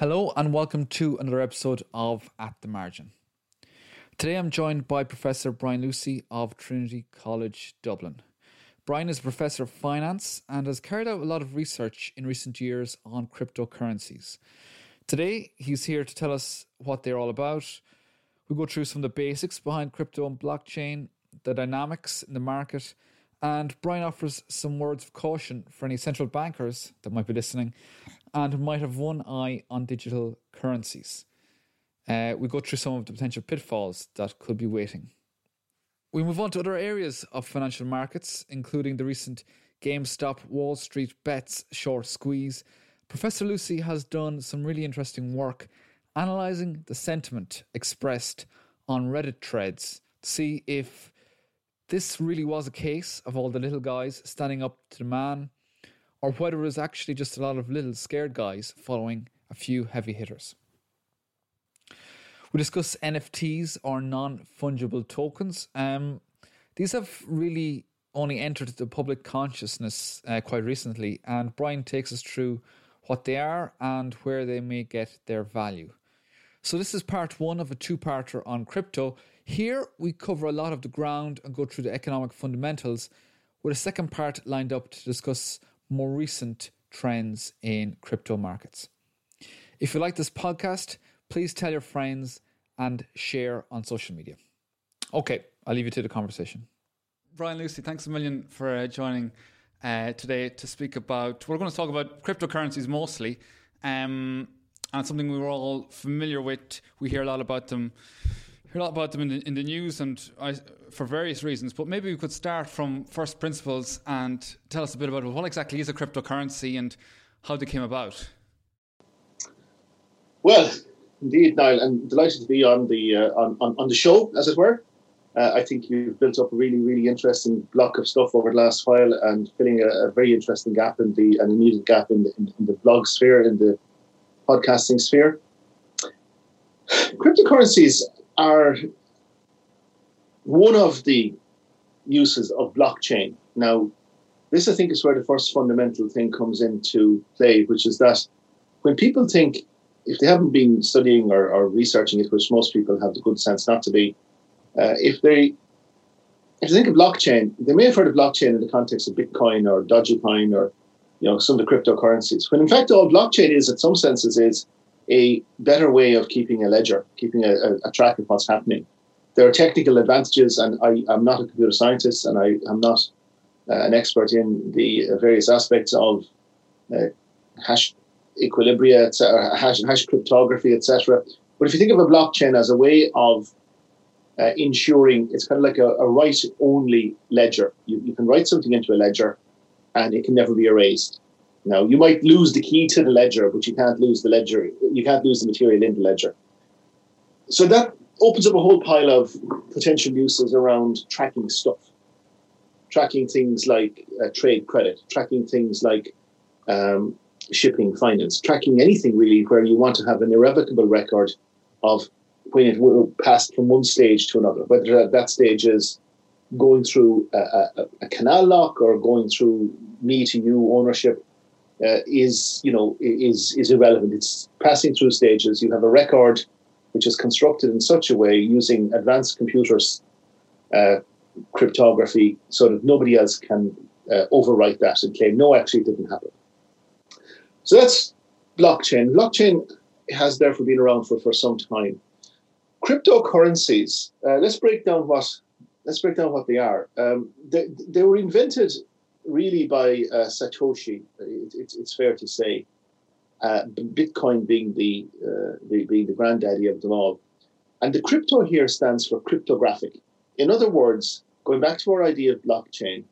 Hello and welcome to another episode of At the Margin. Today I'm joined by Professor Brian Lucey of Trinity College Dublin. Brian is a professor of finance and has carried out a lot of research in recent years on cryptocurrencies. Today he's here to tell us what they're all about. We go through some of the basics behind crypto and blockchain, the dynamics in the market, and Brian offers some words of caution for any central bankers that might be listening and might have one eye on digital currencies. We go through some of the potential pitfalls that could be waiting. We move on to other areas of financial markets, including the recent GameStop Wall Street Bets short squeeze. Professor Lucey has done some really interesting work analysing the sentiment expressed on Reddit threads to see if this really was a case of all the little guys standing up to the man, or whether it was actually just a lot of little scared guys following a few heavy hitters. We discuss NFTs, or non-fungible tokens. These have really only entered the public consciousness quite recently, and Brian takes us through what they are and where they may get their value. So this is part one of a two-parter on crypto. Here we cover a lot of the ground and go through the economic fundamentals, with a second part lined up to discuss more recent trends in crypto markets. If you like this podcast, please tell your friends and share on social media. Okay, I'll leave you to the conversation. Brian Lucey, thanks a million for joining today to speak about, we're going to talk about cryptocurrencies mostly, and something we were all familiar with. We hear a lot about them, in the news and for various reasons, but maybe we could start from first principles and tell us a bit about what exactly is a cryptocurrency and how they came about. Well, indeed, Niall, I'm delighted to be on the show, as it were. I think you've built up a really, really interesting block of stuff over the last while and filling a very interesting gap in the and a needed gap in the blog sphere, in the podcasting sphere. Cryptocurrencies are one of the uses of blockchain. Now, this I think is where the first fundamental thing comes into play, which is that when people think, if they haven't been studying or researching it, which most people have the good sense not to be, if they think of blockchain, they may have heard of blockchain in the context of Bitcoin or Dogecoin or some of the cryptocurrencies. When in fact all blockchain is, in some senses, is a better way of keeping a ledger, keeping a track of what's happening. There are technical advantages, and I'm not a computer scientist, and I am not an expert in the various aspects of hash equilibria, etc., hash cryptography, etc. But if you think of a blockchain as a way of ensuring, it's kind of like a write-only ledger. You can write something into a ledger, and it can never be erased. Now, you might lose the key to the ledger, but you can't lose the ledger. You can't lose the material in the ledger. So that opens up a whole pile of potential uses around tracking stuff, tracking things like trade credit, tracking things like shipping finance, tracking anything really where you want to have an irrevocable record of when it will pass from one stage to another, whether that stage is going through a canal lock or going through me to you ownership is irrelevant. It's passing through stages. You have a record which is constructed in such a way using advanced computers cryptography so that nobody else can overwrite that and claim, no, actually it didn't happen. So that's blockchain. Blockchain has therefore been around for some time. Cryptocurrencies, let's break down what let's break down what they are. They were invented really by Satoshi. It's fair to say, Bitcoin being the granddaddy of them all, and the crypto here stands for cryptographic. In other words, going back to our idea of blockchain,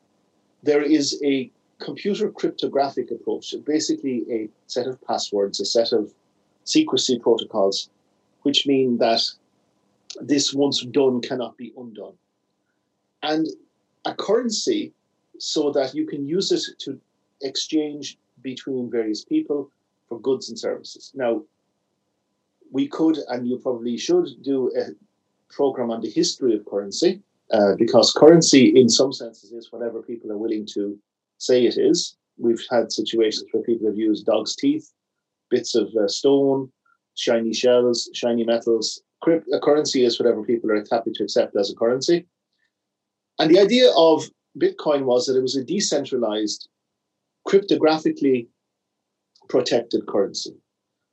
there is a computer cryptographic approach, basically a set of passwords, a set of secrecy protocols, which mean that this once done cannot be undone. And a currency so that you can use it to exchange between various people for goods and services. Now, we could, and you probably should, do a program on the history of currency, because currency in some senses is whatever people are willing to say it is. We've had situations where people have used dog's teeth, bits of stone, shiny shells, shiny metals. A currency is whatever people are happy to accept as a currency. And the idea of Bitcoin was that it was a decentralized, cryptographically protected currency.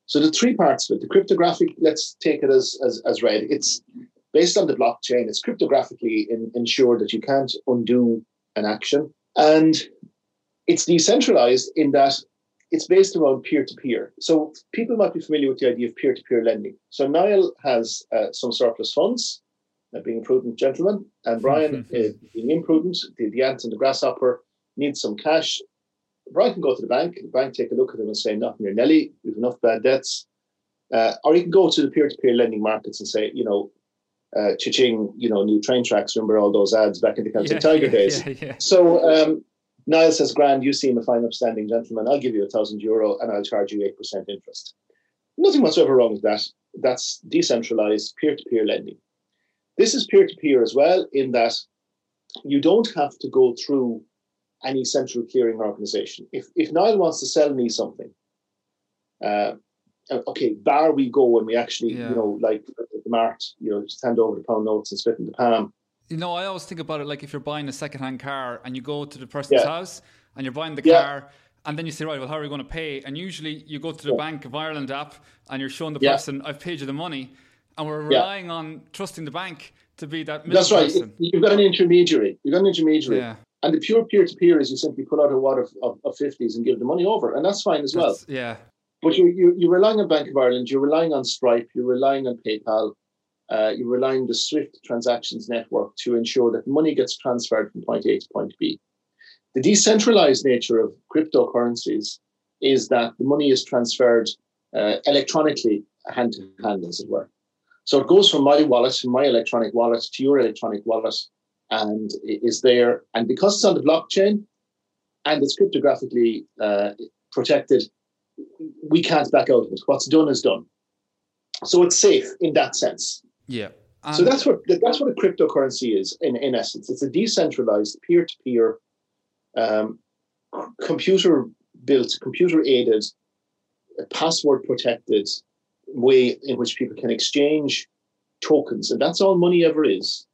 So the three parts of it, the cryptographic, let's take it as read. It's based on the blockchain. It's cryptographically ensured that you can't undo an action. And it's decentralized in that it's based around peer-to-peer. So people might be familiar with the idea of peer-to-peer lending. So Niall has some surplus funds, being prudent gentleman, and Brian, being imprudent, the ant and the grasshopper, needs some cash. Brian can go to the bank take a look at him and say, not near Nelly, we've enough bad debts. Or he can go to the peer-to-peer lending markets and say, cha-ching, new train tracks, remember all those ads back in the Celtic Tiger days. So Niall says, grand, you seem a fine upstanding gentleman, I'll give you €1,000 and I'll charge you 8% interest. Nothing whatsoever wrong with that. That's decentralized peer-to-peer lending. This is peer-to-peer as well, in that you don't have to go through any central clearing organization. If Niall wants to sell me something, bar we go, and we actually, like the Mart, just hand over the pound notes and split in the palm. I always think about it like if you're buying a second-hand car and you go to the person's house and you're buying the car, and then you say, right, well, how are we going to pay? And usually you go to the Bank of Ireland app and you're showing the person, I've paid you the money. And we're relying on trusting the bank to be that middle person. That's right. You've got an intermediary. Yeah. And the pure peer-to-peer is you simply pull out a wad of 50s and give the money over. And that's fine as well. Yeah. But you're relying on Bank of Ireland. You're relying on Stripe. You're relying on PayPal. You're relying on the SWIFT transactions network to ensure that money gets transferred from point A to point B. The decentralized nature of cryptocurrencies is that the money is transferred electronically, hand-to-hand, as it were. So it goes from my wallet, my electronic wallet, to your electronic wallet, and is there. And because it's on the blockchain and it's cryptographically protected, we can't back out of it. What's done is done. So it's safe in that sense. Yeah. So that's what a cryptocurrency is in essence. It's a decentralized, peer-to-peer, computer-built, computer-aided, password-protected way in which people can exchange tokens, and that's all money ever is,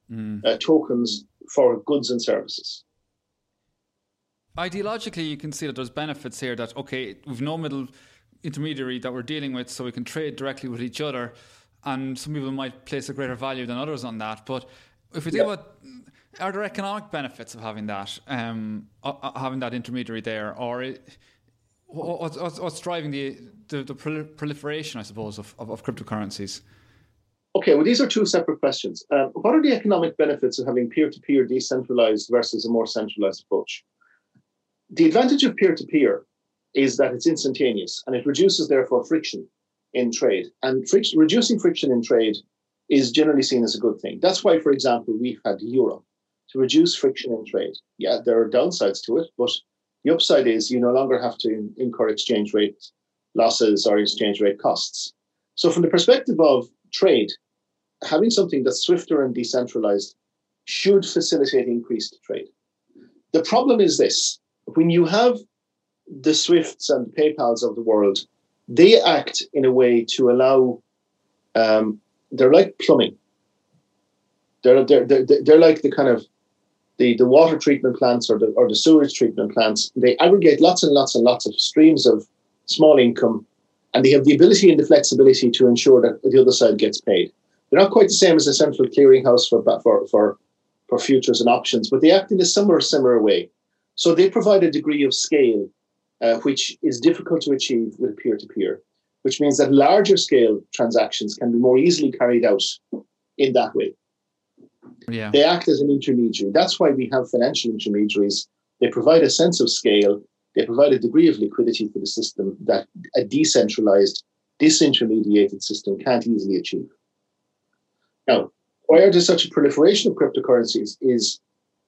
tokens for goods and services. Ideologically, you can see that there's benefits here, that we've no middle intermediary that we're dealing with, so we can trade directly with each other, and some people might place a greater value than others on that. But if we think about, are there economic benefits of having that intermediary there, or what's driving the proliferation, I suppose, of cryptocurrencies? Okay, well, these are two separate questions. What are the economic benefits of having peer-to-peer decentralized versus a more centralized approach? The advantage of peer-to-peer is that it's instantaneous, and it reduces, therefore, friction in trade. And reducing friction in trade is generally seen as a good thing. That's why, for example, we've had the euro, to reduce friction in trade. Yeah, there are downsides to it, but the upside is you no longer have to incur exchange rate losses or exchange rate costs. So from the perspective of trade, having something that's swifter and decentralized should facilitate increased trade. The problem is this: when you have the Swifts and PayPals of the world, they act in a way to allow, they're like plumbing. They're like the kind of the water treatment plants or the sewage treatment plants. They aggregate lots and lots and lots of streams of small income, and they have the ability and the flexibility to ensure that the other side gets paid. They're not quite the same as a central clearinghouse for for futures and options, but they act in a similar way. So they provide a degree of scale which is difficult to achieve with peer-to-peer, which means that larger scale transactions can be more easily carried out in that way. Yeah. They act as an intermediary. That's why we have financial intermediaries. They provide a sense of scale. They provide a degree of liquidity for the system that a decentralized, disintermediated system can't easily achieve. Now, where there's such a proliferation of cryptocurrencies is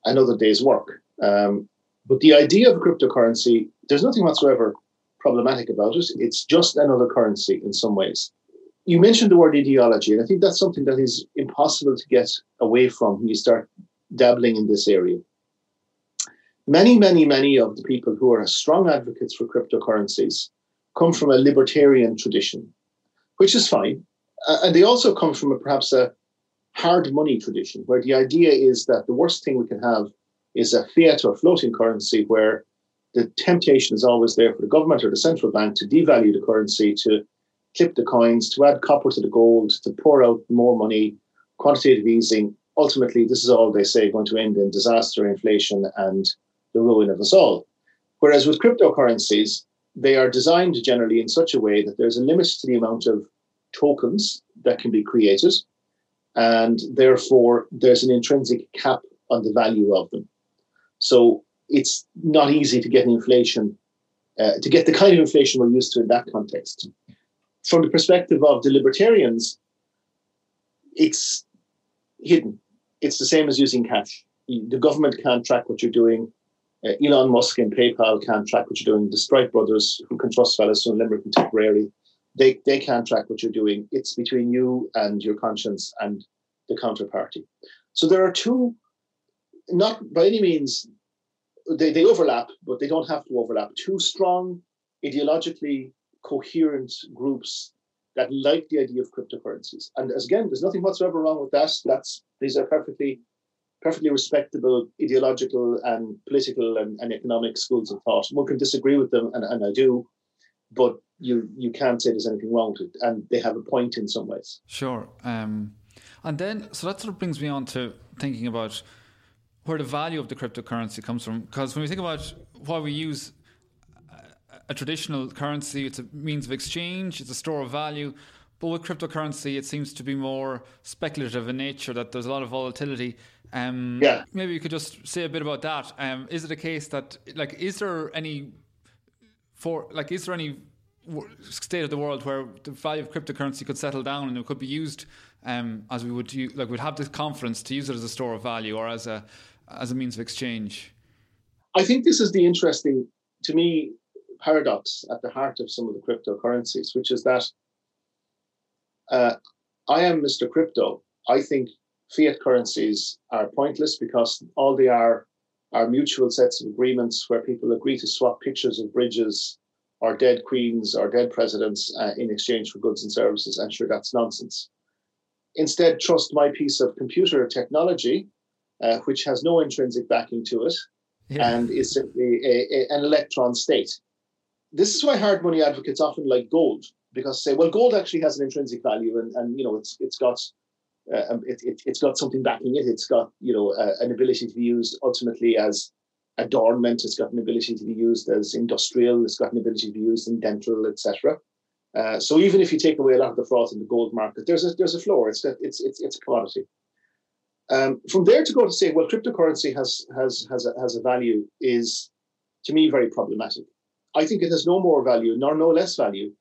another day's work. But the idea of a cryptocurrency, there's nothing whatsoever problematic about it. It's just another currency in some ways. You mentioned the word ideology, and I think that's something that is impossible to get away from when you start dabbling in this area. Many of the people who are strong advocates for cryptocurrencies come from a libertarian tradition, which is fine. And they also come from perhaps a hard money tradition, where the idea is that the worst thing we can have is a fiat or floating currency where the temptation is always there for the government or the central bank to devalue the currency, to clip the coins, to add copper to the gold, to pour out more money, quantitative easing. Ultimately, this is all they say going to end in disaster, inflation, and the ruin of us all. Whereas with cryptocurrencies, they are designed generally in such a way that there's a limit to the amount of tokens that can be created, and therefore there's an intrinsic cap on the value of them. So it's not easy to get inflation, to get the kind of inflation we're used to in that context. From the perspective of the libertarians, it's hidden. It's the same as using cash. The government can't track what you're doing. Elon Musk and PayPal can't track what you're doing. The Stripe brothers, who can trust fellas from Limerick and Tipperary, they can't track what you're doing. It's between you and your conscience and the counterparty. So there are two, not by any means, they overlap, but they don't have to overlap. Two strong, ideologically coherent groups that like the idea of cryptocurrencies. And again, there's nothing whatsoever wrong with that. These are perfectly respectable ideological and political and economic schools of thought. One can disagree with them, and I do, but you can't say there's anything wrong with it. And they have a point in some ways. Sure. And then, so that sort of brings me on to thinking about where the value of the cryptocurrency comes from. Because when we think about why we use a traditional currency, it's a means of exchange, it's a store of value. But with cryptocurrency, it seems to be more speculative in nature, that there's a lot of volatility. Maybe you could just say a bit about that. Is it a case that, like, is there any state of the world where the value of cryptocurrency could settle down and it could be used as we would use, like, we'd have this confidence to use it as a store of value or as a means of exchange? I think this is the interesting, to me, paradox at the heart of some of the cryptocurrencies, which is that I am Mr. Crypto. I think fiat currencies are pointless because all they are mutual sets of agreements where people agree to swap pictures of bridges or dead queens or dead presidents in exchange for goods and services. And sure, that's nonsense. Instead, trust my piece of computer technology, which has no intrinsic backing to it, and is simply an electron state. This is why hard money advocates often like gold, because they say, well, gold actually has an intrinsic value, and you know, it's got something backing it. It's got, you know, an ability to be used ultimately as adornment. It's got an ability to be used as industrial. It's got an ability to be used in dental, etc. So even if you take away a lot of the fraud in the gold market, there's a floor. It's a commodity. From there to go to say, well, cryptocurrency has a value is, to me, very problematic. I think it has no more value, nor no less value,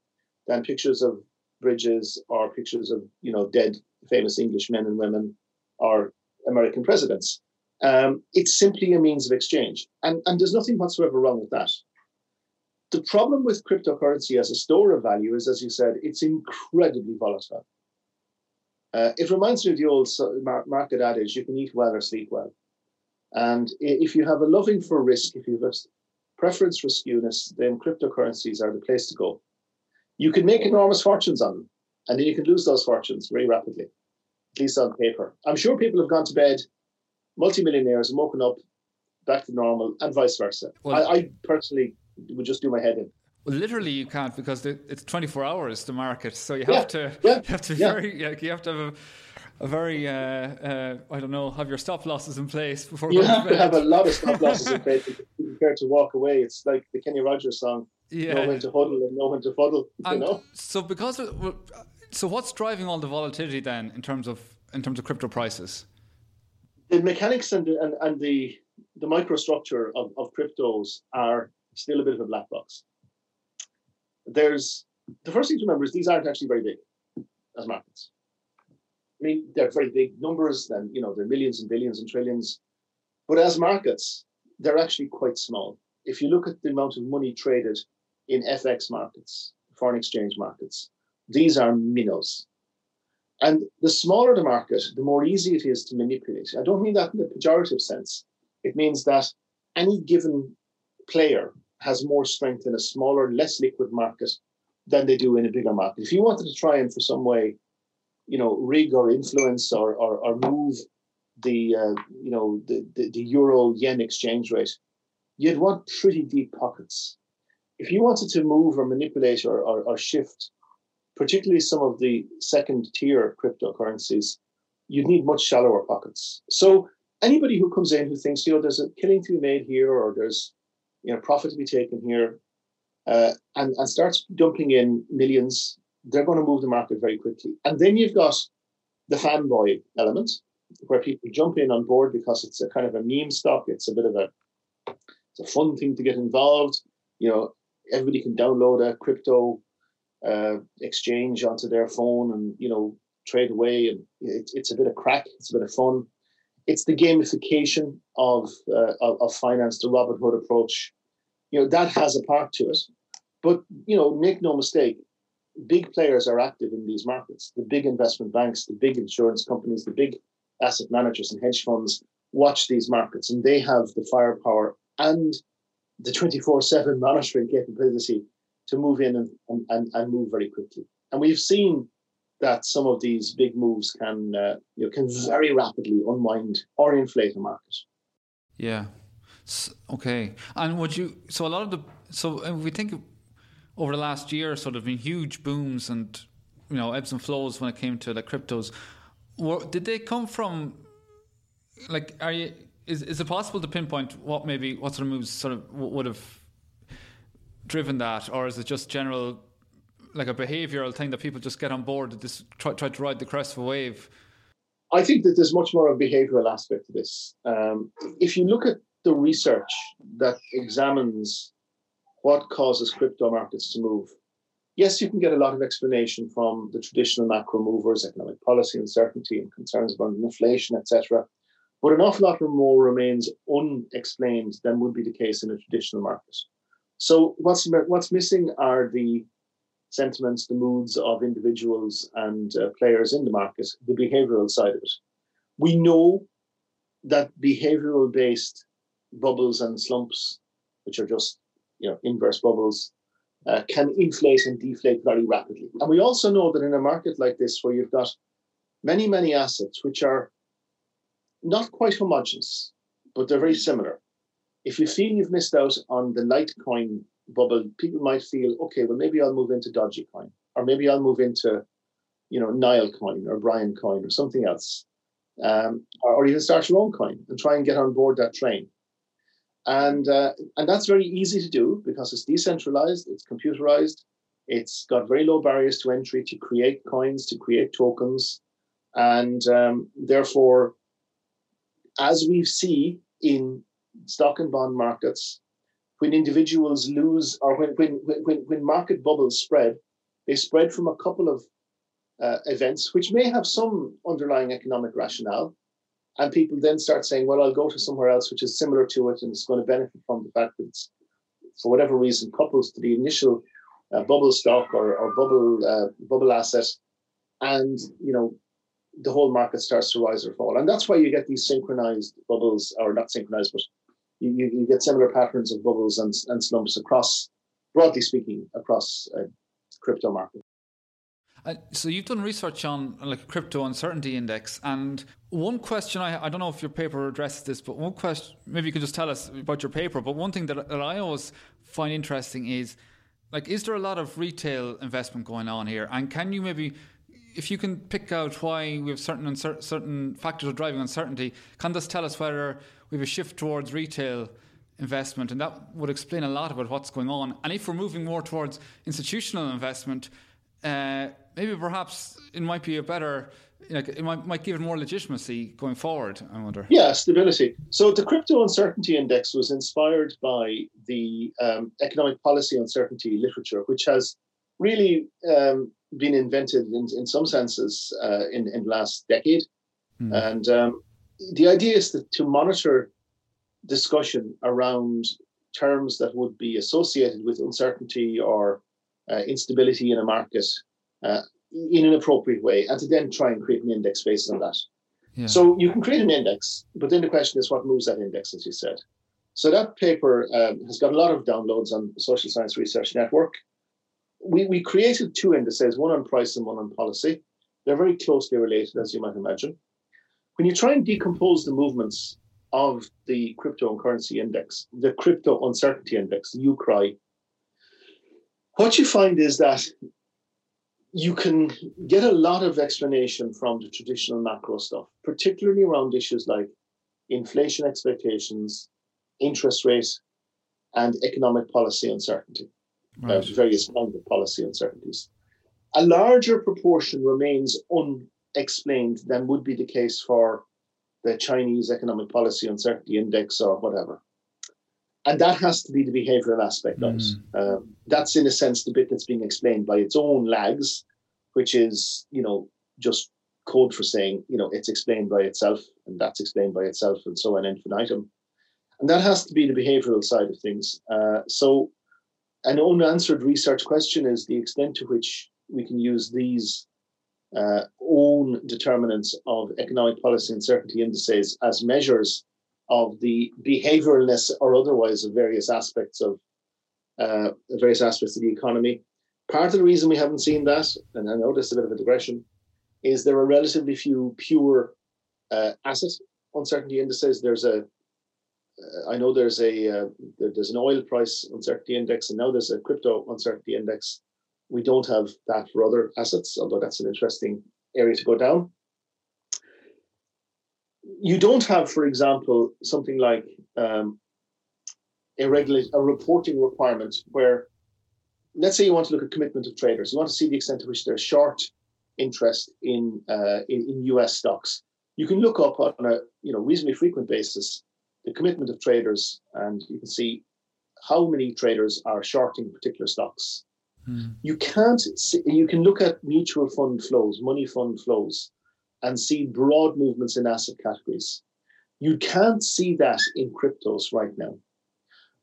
than pictures of bridges or pictures of, you know, dead famous English men and women or American presidents. It's simply a means of exchange, and there's nothing whatsoever wrong with that. The problem with cryptocurrency as a store of value is, as you said, it's incredibly volatile. It reminds me of the old market adage: you can eat well or sleep well. And if you have a loving for risk, if you have preference for skewness, then cryptocurrencies are the place to go. You can make enormous fortunes on them, and then you can lose those fortunes very rapidly, at least on paper. I'm sure people have gone to bed multimillionaires and woken up back to normal, and vice versa. Well, I personally would just do my head in. Well, literally, you can't, because it's 24 hours the market, so you have to. You have to. Very, like, you have to have a very, I don't know, have your stop losses in place before you have to have a lot of stop losses in place to be prepared to walk away. It's like the Kenny Rogers song, know when to huddle and know when to fuddle, you know? So what's driving all the volatility then in terms of crypto prices? The mechanics and the microstructure of cryptos are still a bit of a black box. The first thing to remember is these aren't actually very big as markets. I mean, they're very big numbers, and they're millions and billions and trillions. But as markets, they're actually quite small. If you look at the amount of money traded in FX markets, foreign exchange markets, these are minnows. And the smaller the market, the more easy it is to manipulate. I don't mean that in a pejorative sense. It means that any given player has more strength in a smaller, less liquid market than they do in a bigger market. If you wanted to try and for some way, rig or influence or move the euro yen exchange rate, you'd want pretty deep pockets. If you wanted to move or manipulate or shift, particularly some of the second tier cryptocurrencies, you'd need much shallower pockets. So anybody who comes in who thinks, there's a killing to be made here, or there's profit to be taken here, and starts dumping in millions, they're going to move the market very quickly. And then you've got the fanboy element, where people jump in on board because it's a kind of a meme stock. It's a bit of it's a fun thing to get involved. Everybody can download a crypto exchange onto their phone and, trade away. And it's a bit of crack. It's a bit of fun. It's the gamification of finance, the Robin Hood approach. That has a part to it. But, make no mistake, big players are active in these markets. The big investment banks, the big insurance companies, the big asset managers and hedge funds watch these markets, and they have the firepower and the 24/7 monitoring capability to move in and move very quickly. And we've seen that some of these big moves can very rapidly unwind or inflate a market. Yeah. Okay. And if we think over the last year, sort of in huge booms and ebbs and flows when it came to the cryptos, did they come from? Like, is it possible to pinpoint what sort of moves sort of would have driven that, or is it just general, like a behavioural thing that people just get on board, that just try to ride the crest of a wave? I think that there's much more of a behavioural aspect to this. If you look at the research that examines what causes crypto markets to move, yes, you can get a lot of explanation from the traditional macro movers, economic policy uncertainty and concerns about inflation, etc. But an awful lot more remains unexplained than would be the case in a traditional market. So what's missing are the sentiments, the moods of individuals and players in the market, the behavioral side of it. We know that behavioral-based bubbles and slumps, which are just inverse bubbles, can inflate and deflate very rapidly. And we also know that in a market like this, where you've got many, many assets which are not quite homogeneous, but they're very similar. If you feel you've missed out on the Litecoin bubble, people might feel, okay, well, maybe I'll move into Dogecoin, or maybe I'll move into, Nile coin or Brian coin or something else, or even start your own coin and try and get on board that train. And that's very easy to do because it's decentralized, it's computerized, it's got very low barriers to entry to create coins, to create tokens. And therefore, as we see in stock and bond markets, when individuals lose or when market bubbles spread, they spread from a couple of events which may have some underlying economic rationale. And people then start saying, well, I'll go to somewhere else which is similar to it and it's going to benefit from the fact that it's, for whatever reason, couples to the initial bubble stock or bubble asset. And, the whole market starts to rise or fall. And that's why you get these synchronized bubbles, or not synchronized, but you get similar patterns of bubbles and slumps across, broadly speaking, crypto markets. So you've done research on like crypto uncertainty index, and one question I don't know if your paper addresses this, but one question, maybe you could just tell us about your paper, but one thing that I always find interesting is, like, is there a lot of retail investment going on here? And can you maybe if you can pick out why we have certain factors of driving uncertainty, can this tell us whether we have a shift towards retail investment? And that would explain a lot about what's going on. And if we're moving more towards institutional investment, maybe perhaps it might be a better, it might give it more legitimacy going forward, I wonder. Yeah, stability. So the Crypto Uncertainty Index was inspired by the economic policy uncertainty literature, which has really been invented in some senses in the last decade. And the idea is that to monitor discussion around terms that would be associated with uncertainty or instability in a market in an appropriate way, and to then try and create an index based on that. Yeah. So you can create an index, but then the question is what moves that index, as you said. So that paper has got a lot of downloads on the Social Science Research Network. We created two indices, one on price and one on policy. They're very closely related, as you might imagine. When you try and decompose the movements of the cryptocurrency index, the crypto uncertainty index, the UCRI, what you find is that you can get a lot of explanation from the traditional macro stuff, particularly around issues like inflation expectations, interest rates, and economic policy uncertainty, right. Various kinds of policy uncertainties. A larger proportion remains unexplained than would be the case for the Chinese Economic Policy Uncertainty Index or whatever. And that has to be the behavioral aspect of it. That's, in a sense, the bit that's being explained by its own lags, which is, just code for saying, it's explained by itself, and that's explained by itself, and so on, infinitum. And that has to be the behavioral side of things. So an unanswered research question is the extent to which we can use these own determinants of economic policy uncertainty indices as measures of the behavioralness or otherwise of various aspects of the economy. Part of the reason we haven't seen that, and I know this is a bit of a digression, is there are relatively few pure asset uncertainty indices. There's an oil price uncertainty index, and now there's a crypto uncertainty index. We don't have that for other assets, although that's an interesting area to go down. You don't have, for example, something like a reporting requirement where, let's say you want to look at commitment of traders. You want to see the extent to which they're short interest in US stocks. You can look up on a reasonably frequent basis the commitment of traders, and you can see how many traders are shorting particular stocks. Mm. You can look at mutual fund flows, money fund flows, and see broad movements in asset categories. You can't see that in cryptos right now.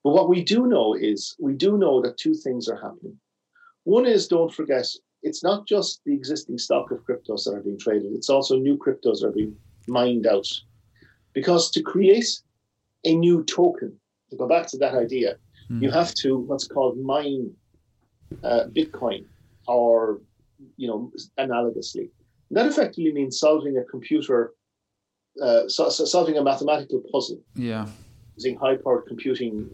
But what we do know is, that two things are happening. One is, don't forget, it's not just the existing stock of cryptos that are being traded, it's also new cryptos that are being mined out. Because to create a new token, to go back to that idea, you have to, what's called, mine Bitcoin, or, analogously. That effectively means solving a mathematical puzzle, using high-powered computing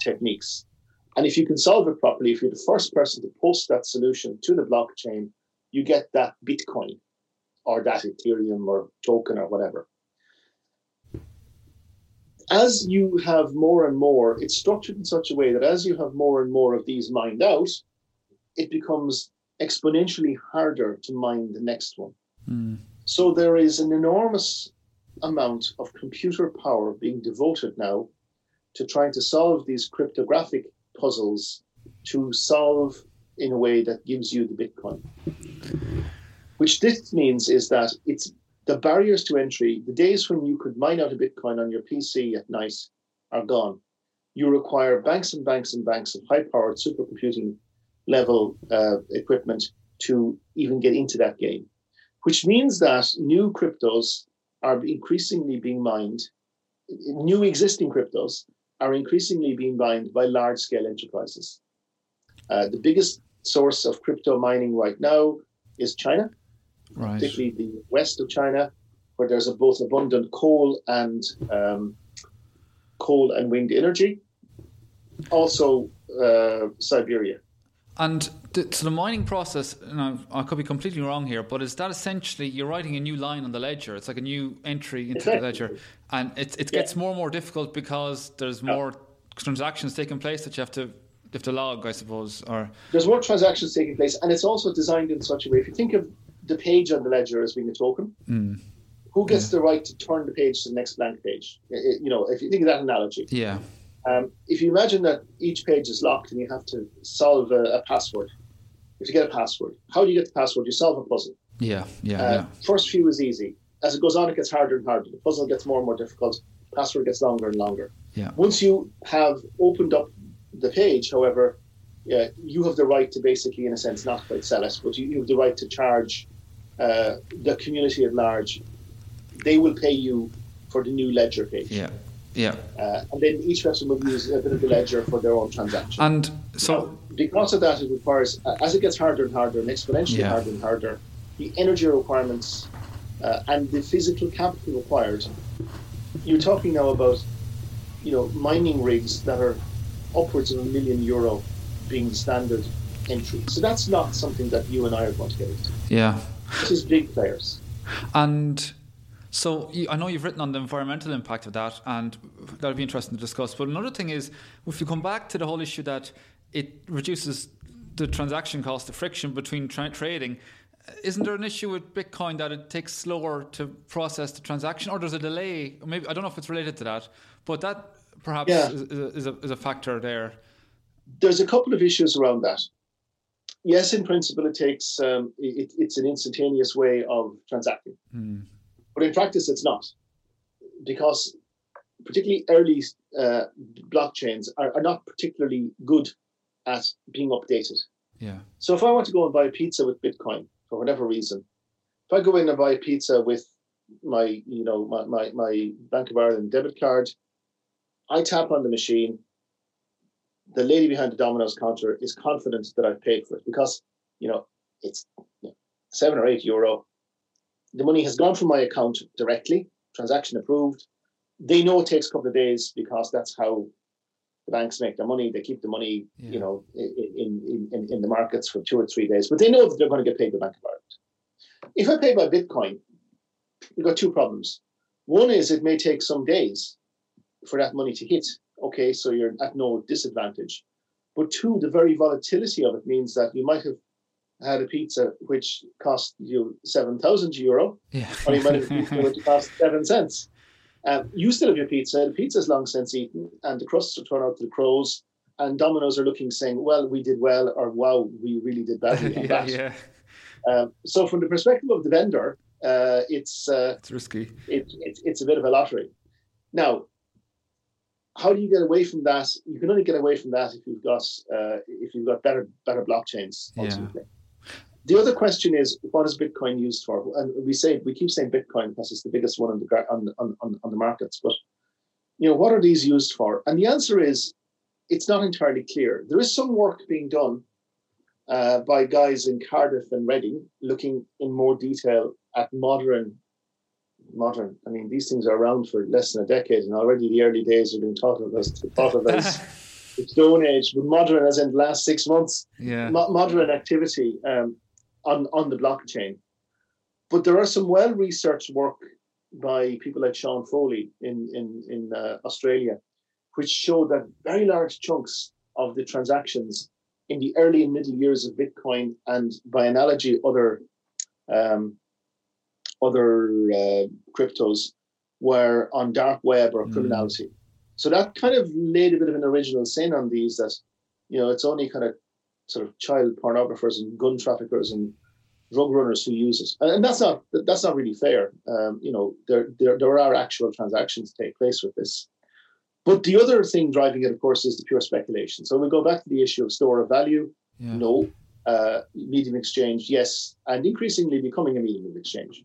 techniques. And if you can solve it properly, if you're the first person to post that solution to the blockchain, you get that Bitcoin or that Ethereum or token or whatever. As you have more and more, it's structured in such a way that as you have more and more of these mined out, it becomes exponentially harder to mine the next one. So there is an enormous amount of computer power being devoted now to trying to solve these cryptographic puzzles, to solve in a way that gives you the Bitcoin. Which this means is that it's the barriers to entry, the days when you could mine out a Bitcoin on your PC at night, are gone. You require banks and banks and banks of high-powered supercomputing level equipment to even get into that game, which means that new cryptos are increasingly being mined. New existing cryptos are increasingly being mined by large-scale enterprises. The biggest source of crypto mining right now is China, right. Particularly the west of China, where there's both abundant coal and wind energy. Also, Siberia. And so the mining process, and I could be completely wrong here, but is that essentially you're writing a new line on the ledger? It's like a new entry into the ledger, and it gets more and more difficult because there's more transactions taking place that you have to log, I suppose. Or there's more transactions taking place, and it's also designed in such a way. If you think of the page on the ledger as being a token, who gets the right to turn the page to the next blank page? If you think of that analogy, yeah. If you imagine that each page is locked and you have to solve a password, if you get a password, how do you get the password? You solve a puzzle. Yeah. First few is easy. As it goes on, it gets harder and harder. The puzzle gets more and more difficult. Password gets longer and longer. Yeah. Once you have opened up the page, however, you have the right to basically, in a sense, not quite sell it, but you have the right to charge the community at large. They will pay you for the new ledger page. Yeah. And then each person will use a bit of the ledger for their own transaction. And so, because of that, it requires, as it gets harder and harder and exponentially harder and harder, the energy requirements and the physical capital required. You're talking now about, mining rigs that are upwards of €1 million being the standard entry. So that's not something that you and I are going to get into. Yeah. This is big players. And so I know you've written on the environmental impact of that, and that'll be interesting to discuss. But another thing is, if you come back to the whole issue that it reduces the transaction cost, the friction between trading, isn't there an issue with Bitcoin that it takes slower to process the transaction, or there's a delay? Maybe I don't know if it's related to that, but that perhaps is a factor there. There's a couple of issues around that. Yes, in principle, it takes it's an instantaneous way of transacting. But in practice, it's not, because particularly early blockchains are not particularly good at being updated. Yeah. So if I want to go and buy a pizza with Bitcoin, for whatever reason, if I go in and buy a pizza with my, my Bank of Ireland debit card, I tap on the machine. The lady behind the Domino's counter is confident that I've paid for it because, it's €7 or €8. The money has gone from my account directly, transaction approved. They know it takes a couple of days because that's how the banks make their money. They keep the money, in the markets for 2 or 3 days. But they know that they're going to get paid by Bank of Ireland. If I pay by Bitcoin, you've got two problems. One is it may take some days for that money to hit. Okay, so you're at no disadvantage. But two, the very volatility of it means that you might have had a pizza which cost you €7,000, or you might have a pizza which cost 7 cents. You still have your pizza. The pizza's long since eaten, and the crusts are thrown out to the crows. And Domino's are looking, saying, "Well, we did well," or "Wow, we really did badly on that." Yeah. So, from the perspective of the vendor, it's risky. It's a bit of a lottery. Now, how do you get away from that? You can only get away from that if you've got better blockchains ultimately. Yeah. The other question is, what is Bitcoin used for? And we keep saying Bitcoin because it's the biggest one on the markets. But what are these used for? And the answer is, it's not entirely clear. There is some work being done by guys in Cardiff and Reading, looking in more detail at modern. I mean, these things are around for less than a decade, and already the early days are being taught of us. The Stone Age, but modern as in the last 6 months. Yeah. Modern activity. On the blockchain. But there are some well-researched work by people like Sean Foley in Australia, which show that very large chunks of the transactions in the early and middle years of Bitcoin, and by analogy other cryptos, were on dark web or criminality. So that kind of laid a bit of an original sin on these, that it's only kind of sort of child pornographers and gun traffickers and drug runners who use it, and that's not really fair. There are actual transactions that take place with this, but the other thing driving it, of course, is the pure speculation. So we go back to the issue of store of value. Yeah. No, medium exchange, yes, and increasingly becoming a medium of exchange.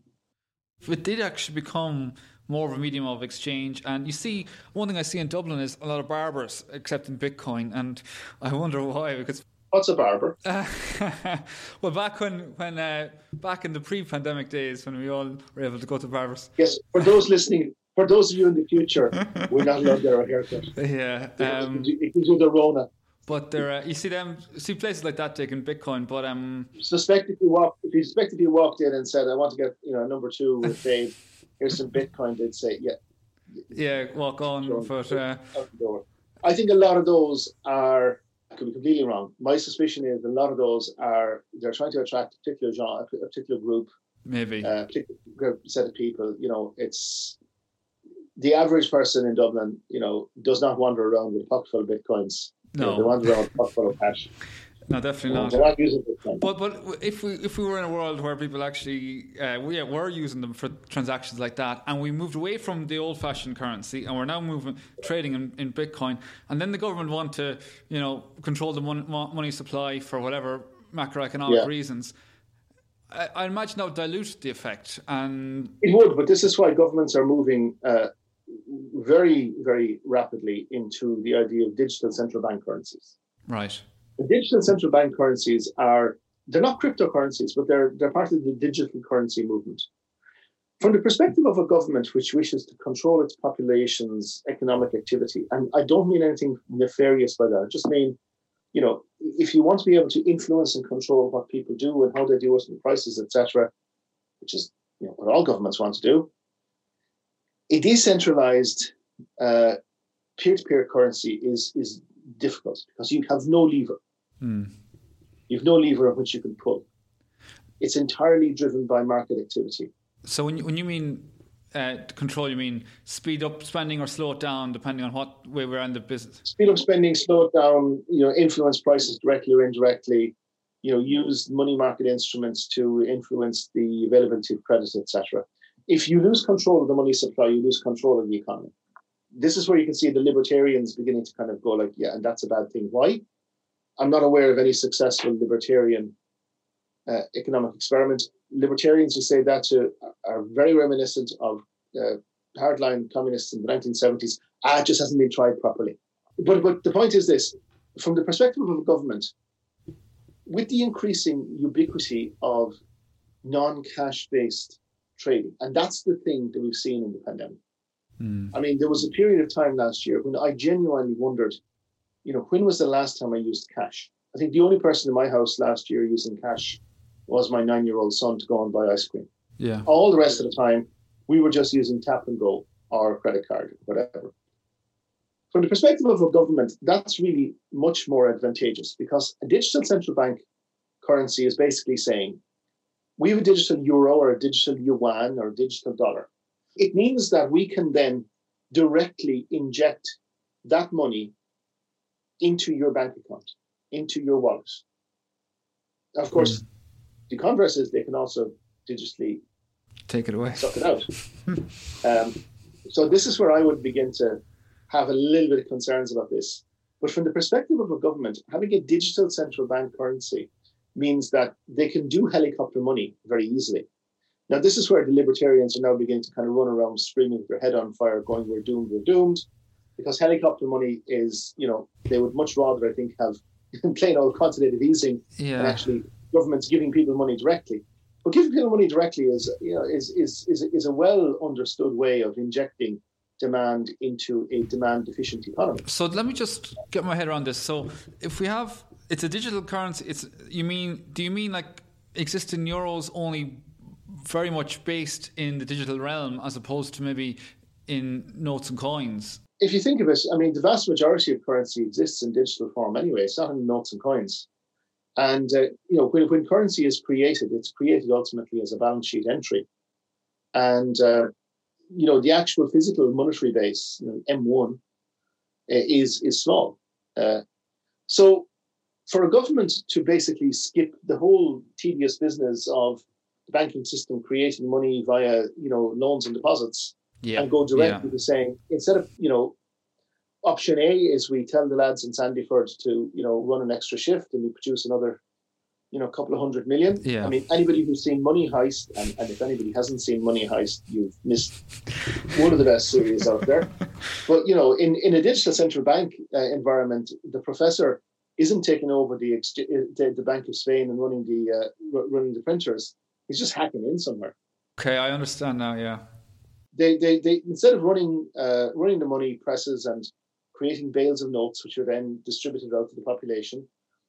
It did actually become more of a medium of exchange. And you see, one thing I see in Dublin is a lot of barbers accepting Bitcoin, and I wonder why, because. What's a barber? Well, back in the pre-pandemic days when we all were able to go to barbers. Yes, for those listening, for those of you in the future, we're not allowed to get our haircut. Yeah, it gives you the Rona. But you see them, places like that taking Bitcoin. But suspect if you walked in and said, "I want to get number two with Dave, here's some Bitcoin," they'd say, "Yeah, walk on." But I think a lot of those are. I could be completely wrong. My suspicion is a lot of those are they're trying to attract a particular genre, a particular group, maybe a particular set of people. It's. The average person in Dublin, does not wander around with a pocket full of bitcoins. No, they wander around with a pocket full of cash. No, definitely not. They're not using bitcoin. But if we were in a world where people actually were using them for transactions like that, and we moved away from the old-fashioned currency, and we're now trading in bitcoin, and then the government want to, control the money supply for whatever macroeconomic reasons. I imagine that would dilute the effect, and it would. But this is why governments are moving. Very, very rapidly into the idea of digital central bank currencies. Right. The digital central bank currencies they're not cryptocurrencies, but they're part of the digital currency movement. From the perspective of a government which wishes to control its population's economic activity, and I don't mean anything nefarious by that, I just mean, if you want to be able to influence and control what people do and how they do it and prices, etc., which is what all governments want to do, a decentralized peer-to-peer currency is difficult because you have no lever. Mm. You've no lever on which you can pull. It's entirely driven by market activity. So when you mean control, you mean speed up spending or slow it down, depending on what way we're in the business. Speed up spending, slow it down. Influence prices directly or indirectly. Use money market instruments to influence the availability of credit, etc. If you lose control of the money supply, you lose control of the economy. This is where you can see the libertarians beginning to kind of go like, and that's a bad thing. Why? I'm not aware of any successful libertarian economic experiment. Libertarians who say that are very reminiscent of hardline communists in the 1970s. It just hasn't been tried properly. But the point is this, from the perspective of a government, with the increasing ubiquity of non-cash-based trading. And that's the thing that we've seen in the pandemic. Mm. I mean, there was a period of time last year when I genuinely wondered, when was the last time I used cash? I think the only person in my house last year using cash was my 9-year-old son to go and buy ice cream. Yeah. All the rest of the time, we were just using tap and go or credit card, whatever. From the perspective of a government, that's really much more advantageous because a digital central bank currency is basically saying, we have a digital euro or a digital yuan or a digital dollar. It means that we can then directly inject that money into your bank account, into your wallet. Of course, the converse is they can also digitally take it away, suck it out. So this is where I would begin to have a little bit of concerns about this. But from the perspective of a government, having a digital central bank currency means that they can do helicopter money very easily. Now, this is where the libertarians are now beginning to kind of run around screaming with their head on fire, going, we're doomed, because helicopter money is, they would much rather, I think, have plain old quantitative easing than actually governments giving people money directly. But giving people money directly is a well-understood way of injecting demand into a demand-deficient economy. So let me just get my head around this. So if we have... It's a digital currency. Do you mean like existing euros only very much based in the digital realm as opposed to maybe in notes and coins? If you think of it, I mean, the vast majority of currency exists in digital form anyway. It's not in notes and coins. And, when currency is created, it's created ultimately as a balance sheet entry. And, the actual physical monetary base, M1, is small. So, for a government to basically skip the whole tedious business of the banking system creating money via, loans and deposits and go directly to saying, instead of, option A is we tell the lads in Sandyford to, run an extra shift and we produce another, couple of $100 million. Yeah. I mean, anybody who's seen Money Heist, and if anybody hasn't seen Money Heist, you've missed one of the best series out there. But, in a digital central bank environment, the professor isn't taking over the Bank of Spain and running the printers. He's just hacking in somewhere. Okay, I understand now. Yeah, they instead of running the money presses and creating bales of notes, which are then distributed out to the population.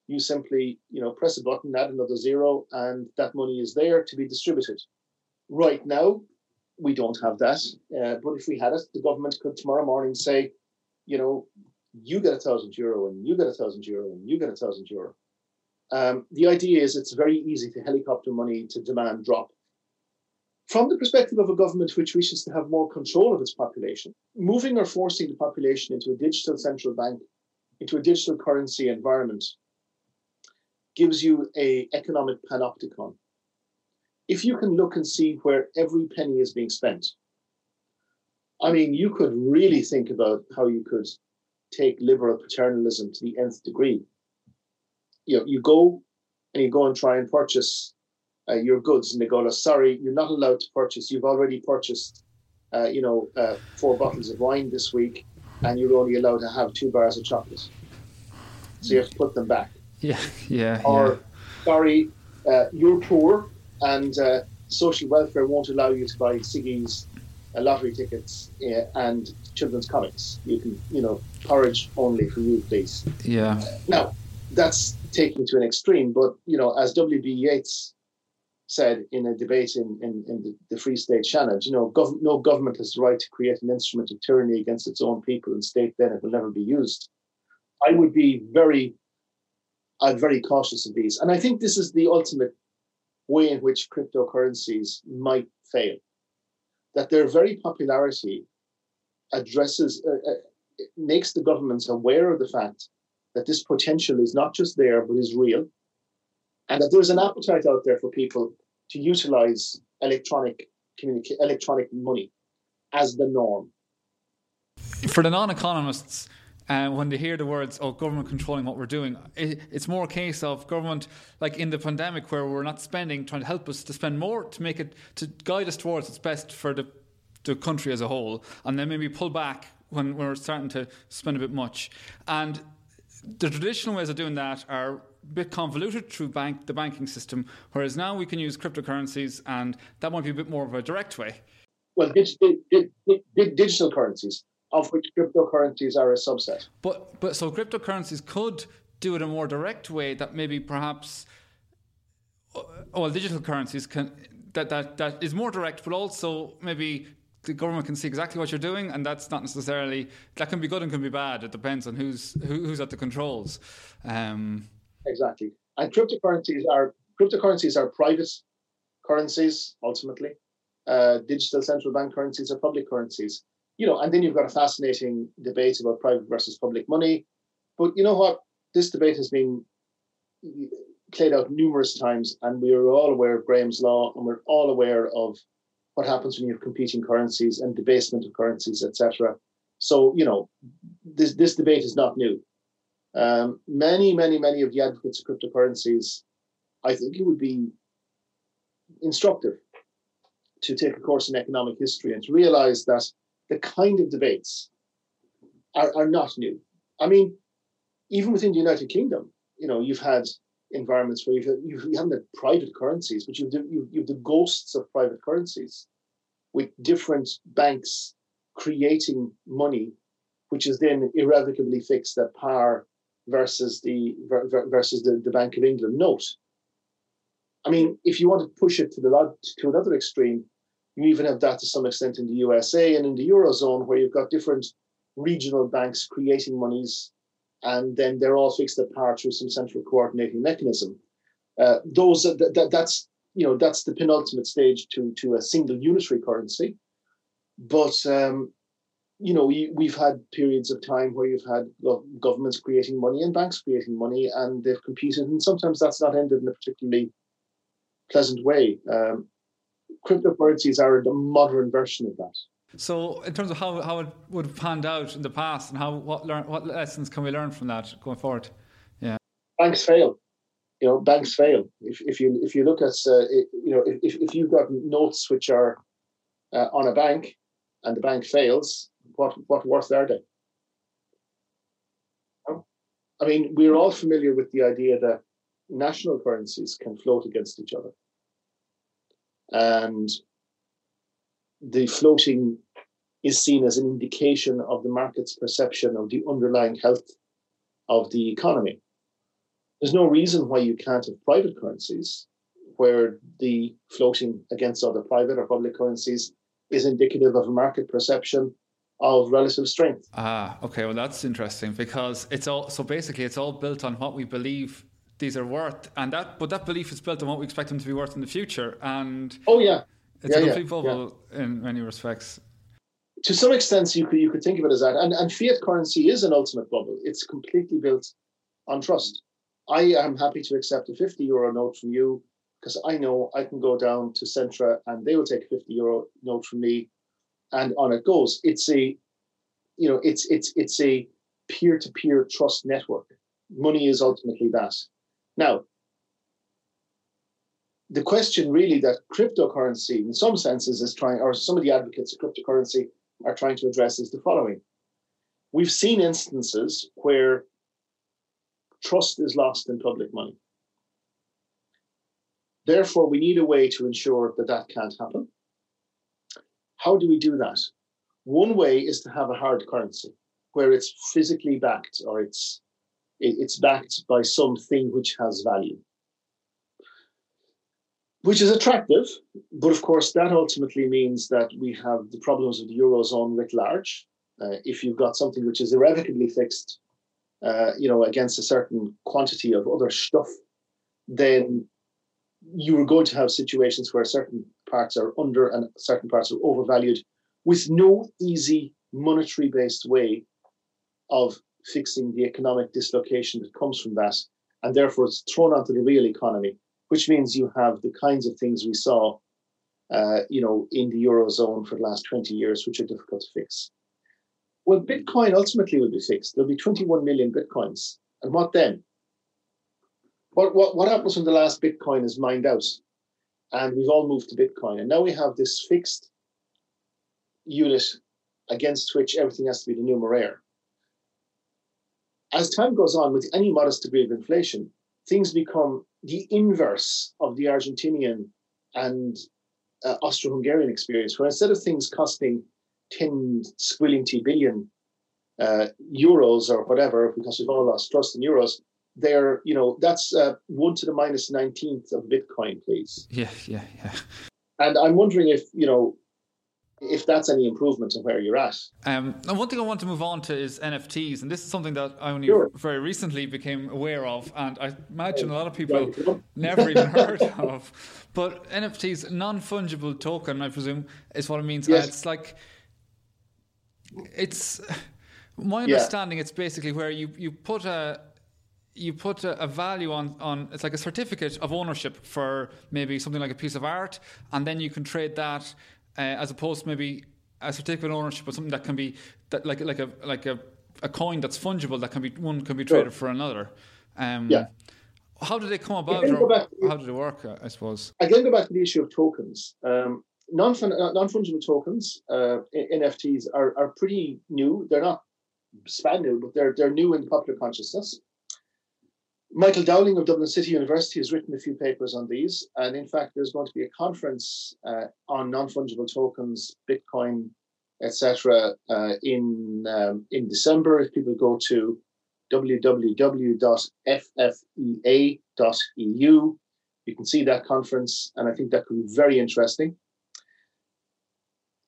You simply, press a button, add another zero, and that money is there to be distributed. Right now, we don't have that. But if we had it, the government could tomorrow morning say, you get €1,000 and you get €1,000 and you get €1,000. The idea is it's very easy to helicopter money to demand drop. From the perspective of a government which wishes to have more control of its population, moving or forcing the population into a digital central bank, into a digital currency environment, gives you an economic panopticon. If you can look and see where every penny is being spent, you could really think about how you could take liberal paternalism to the nth degree. You go and try and purchase your goods, and they go, sorry, you're not allowed to purchase. You've already purchased, 4 bottles of wine this week, and you're only allowed to have 2 bars of chocolate. So you have to put them back. Yeah. Or, sorry, you're poor, and social welfare won't allow you to buy ciggies, lottery tickets, and children's comics. You can, porridge only for you, please. Yeah. Now, that's taking to an extreme, but, as W.B. Yeats said in a debate in the Free State Shannon, no government has the right to create an instrument of tyranny against its own people and state then it will never be used. I'm very cautious of these. And I think this is the ultimate way in which cryptocurrencies might fail, that their very popularity makes the governments aware of the fact that this potential is not just there, but is real, and that there's an appetite out there for people to utilize electronic money as the norm. For the non-economists, when they hear the words, government controlling what we're doing, it's more a case of government, like in the pandemic where we're not spending, trying to help us to spend more to make it, to guide us towards its best for the country as a whole, and then maybe pull back when we're starting to spend a bit much. And the traditional ways of doing that are a bit convoluted through the banking system, whereas now we can use cryptocurrencies, and that might be a bit more of a direct way. Well, digital currencies, of which cryptocurrencies are a subset. But so cryptocurrencies could do it in a more direct way that maybe perhaps digital currencies can that is more direct, but also maybe the government can see exactly what you're doing, and that's not necessarily, that can be good and can be bad. It depends on who's at the controls. Exactly. And cryptocurrencies are private currencies ultimately. Digital central bank currencies are public currencies. And then you've got a fascinating debate about private versus public money. But you know what? This debate has been played out numerous times, and we are all aware of Graham's Law, and we're all aware of what happens when you have competing currencies and debasement of currencies, etc. So, this debate is not new. Many, many, many of the advocates of cryptocurrencies, I think it would be instructive to take a course in economic history and to realize that the kind of debates are not new. Even within the United Kingdom, you've had environments where you haven't had private currencies, but you've the ghosts of private currencies with different banks creating money, which is then irrevocably fixed at par versus the Bank of England note. If you want to push it to another extreme, you even have that to some extent in the USA and in the Eurozone, where you've got different regional banks creating monies, and then they're all fixed at par through some central coordinating mechanism. That's the penultimate stage to a single unitary currency. But we've had periods of time where you've had governments creating money and banks creating money, and they've competed, and sometimes that's not ended in a particularly pleasant way. Cryptocurrencies are the modern version of that. So in terms of how it would have panned out in the past, and what lessons can we learn from that going forward? Yeah, banks fail. Banks fail. If you look at if you've got notes which are on a bank and the bank fails, what worth are they? We're all familiar with the idea that national currencies can float against each other. And the floating is seen as an indication of the market's perception of the underlying health of the economy. There's no reason why you can't have private currencies where the floating against other private or public currencies is indicative of a market perception of relative strength. Okay, well, that's interesting, because it's all, so basically it's all built on what we believe these are worth, and that belief is built on what we expect them to be worth in the future. And it's a complete bubble in many respects. To some extent, you could think of it as that. And fiat currency is an ultimate bubble. It's completely built on trust. I am happy to accept a 50 euro note from you because I know I can go down to Centra and they will take a 50 euro note from me, and on it goes. It's a peer-to-peer trust network. Money is ultimately that. Now, the question really that cryptocurrency, in some senses, is trying, or some of the advocates of cryptocurrency are trying to address, is the following. We've seen instances where trust is lost in public money. Therefore, we need a way to ensure that that can't happen. How do we do that? One way is to have a hard currency where it's physically backed, or it's backed by something which has value, which is attractive. But of course, that ultimately means that we have the problems of the Eurozone writ large. If you've got something which is irrevocably fixed, against a certain quantity of other stuff, then you were going to have situations where certain parts are under and certain parts are overvalued with no easy monetary-based way of fixing the economic dislocation that comes from that. And therefore, it's thrown onto the real economy, which means you have the kinds of things we saw, in the Eurozone for the last 20 years, which are difficult to fix. Well, Bitcoin ultimately will be fixed. There'll be 21 million Bitcoins. And what then? What happens when the last Bitcoin is mined out? And we've all moved to Bitcoin. And now we have this fixed unit against which everything has to be the numeraire. As time goes on, with any modest degree of inflation, things become the inverse of the Argentinian and Austro-Hungarian experience, where instead of things costing 10 squillion billion euros or whatever, because we've all lost trust in euros, they're, that's 1 to the minus 19th of Bitcoin, please. Yeah. And I'm wondering if that's any improvement to where you're at. And one thing I want to move on to is NFTs. And this is something that I only very recently became aware of. And I imagine a lot of people never even heard of. But NFTs, non-fungible token, I presume, is what it means. Yes. It's like, it's my understanding, it's basically where you put a value on it's like a certificate of ownership for maybe something like a piece of art. And then you can trade that as opposed to maybe a certificate of ownership or something that can be like a coin that's fungible, that can be traded for another. How did they come about? How did it work? I suppose again, go back to the issue of tokens. Non-fungible tokens, NFTs, are pretty new. They're not span new, but they're new in popular consciousness. Michael Dowling of Dublin City University has written a few papers on these. And in fact, there's going to be a conference on non-fungible tokens, Bitcoin, etc. in December. If people go to www.ffea.eu, you can see that conference. And I think that could be very interesting.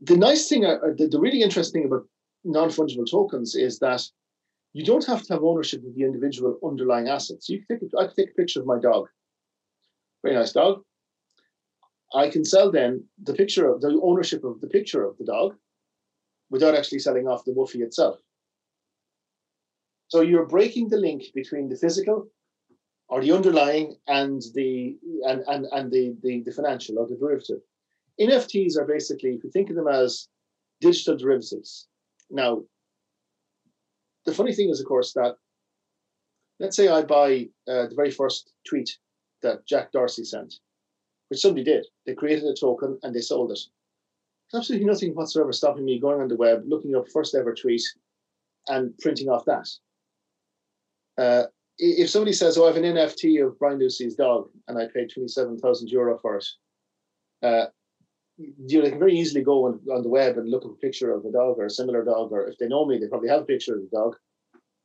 The nice thing, the really interesting thing about non-fungible tokens is that you don't have to have ownership of the individual underlying assets. I can take a picture of my dog. Very nice dog. I can sell then the ownership of the picture of the dog without actually selling off the woofie itself. So you're breaking the link between the physical or the underlying and the financial or the derivative. NFTs are basically, if you think of them as digital derivatives. Now, the funny thing is, of course, that let's say I buy the very first tweet that Jack Dorsey sent, which somebody did. They created a token and they sold it. There's absolutely nothing whatsoever stopping me going on the web, looking up first ever tweet and printing off that. If somebody says, I have an NFT of Brian Lucey's dog and I paid €27,000 for it, you know, they can very easily go on the web and look at a picture of a dog or a similar dog, or if they know me, they probably have a picture of the dog,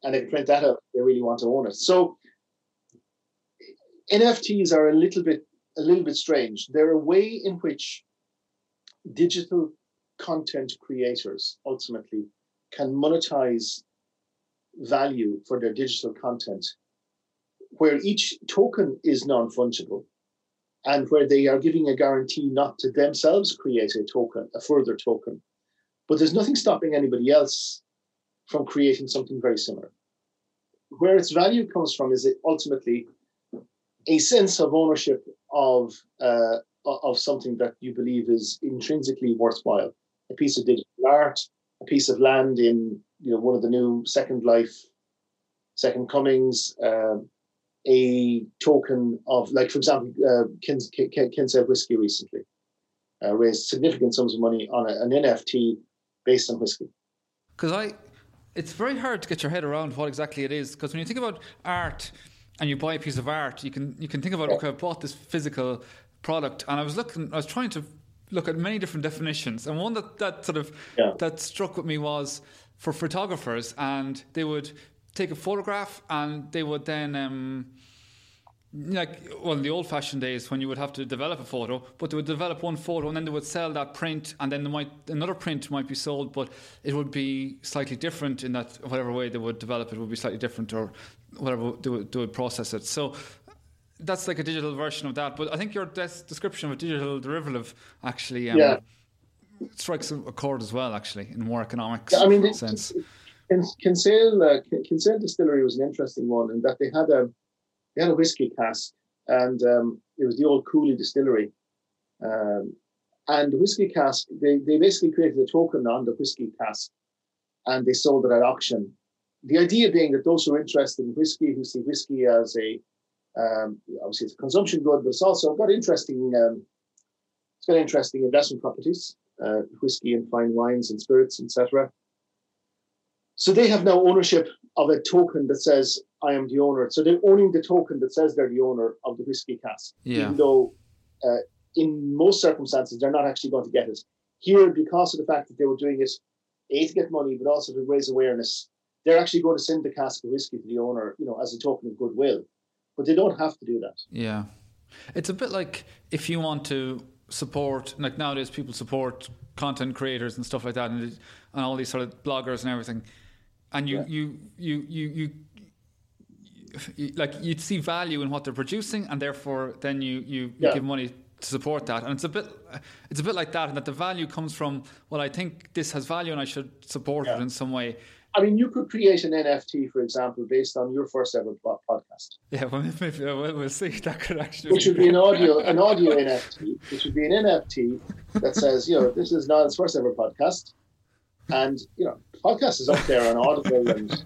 and they can print that out if they really want to own it. So NFTs are a little bit strange. They're a way in which digital content creators ultimately can monetize value for their digital content, where each token is non-fungible and where they are giving a guarantee not to themselves create a further token. But there's nothing stopping anybody else from creating something very similar. Where its value comes from is ultimately a sense of ownership of something that you believe is intrinsically worthwhile, a piece of digital art, a piece of land in, you know, one of the new Second Life, Second Comings, a token of, like, for example, Quince whiskey recently raised significant sums of money on an NFT based on whiskey. It's very hard to get your head around what exactly it is, because when you think about art and you buy a piece of art, you can think about, okay, I bought this physical product, and I was trying to look at many different definitions, and one that struck with me was for photographers, and they would take a photograph and they would then in the old fashioned days when you would have to develop a photo, but they would develop one photo and then they would sell that print, and then another print might be sold, but it would be slightly different in that whatever way they would develop it would be slightly different, or whatever they would process it. So that's like a digital version of that. But I think your description of a digital derivative actually strikes a chord as well, actually, in a more economic sense. Kinsale Distillery was an interesting one in that they had a whiskey cask, and it was the old Cooley Distillery. And the whiskey cask, they basically created a token on the whiskey cask and they sold it at auction. The idea being that those who are interested in whiskey, who see whiskey as a obviously, it's a consumption good, but it's also got interesting investment properties, whiskey and fine wines and spirits, etc. So they have now ownership of a token that says, I am the owner. So they're owning the token that says they're the owner of the whiskey cask, even though in most circumstances, they're not actually going to get it. Here, because of the fact that they were doing it, A, to get money, but also to raise awareness, they're actually going to send the cask of whiskey to the owner, you know, as a token of goodwill. But they don't have to do that. Yeah. It's a bit like if you want to support, like nowadays people support content creators and stuff like that, and all these sort of bloggers and everything. And you'd see value in what they're producing, and therefore then you give money to support that. And it's a bit like that, and that the value comes from, well, I think this has value and I should support it in some way. I mean, you could create an NFT, for example, based on your first ever podcast. Yeah, well, maybe we'll see. That could actually. Which would be an audio NFT. It should be an NFT that says, you know, this is not his first ever podcast, and you know, the podcast is up there on Audible and,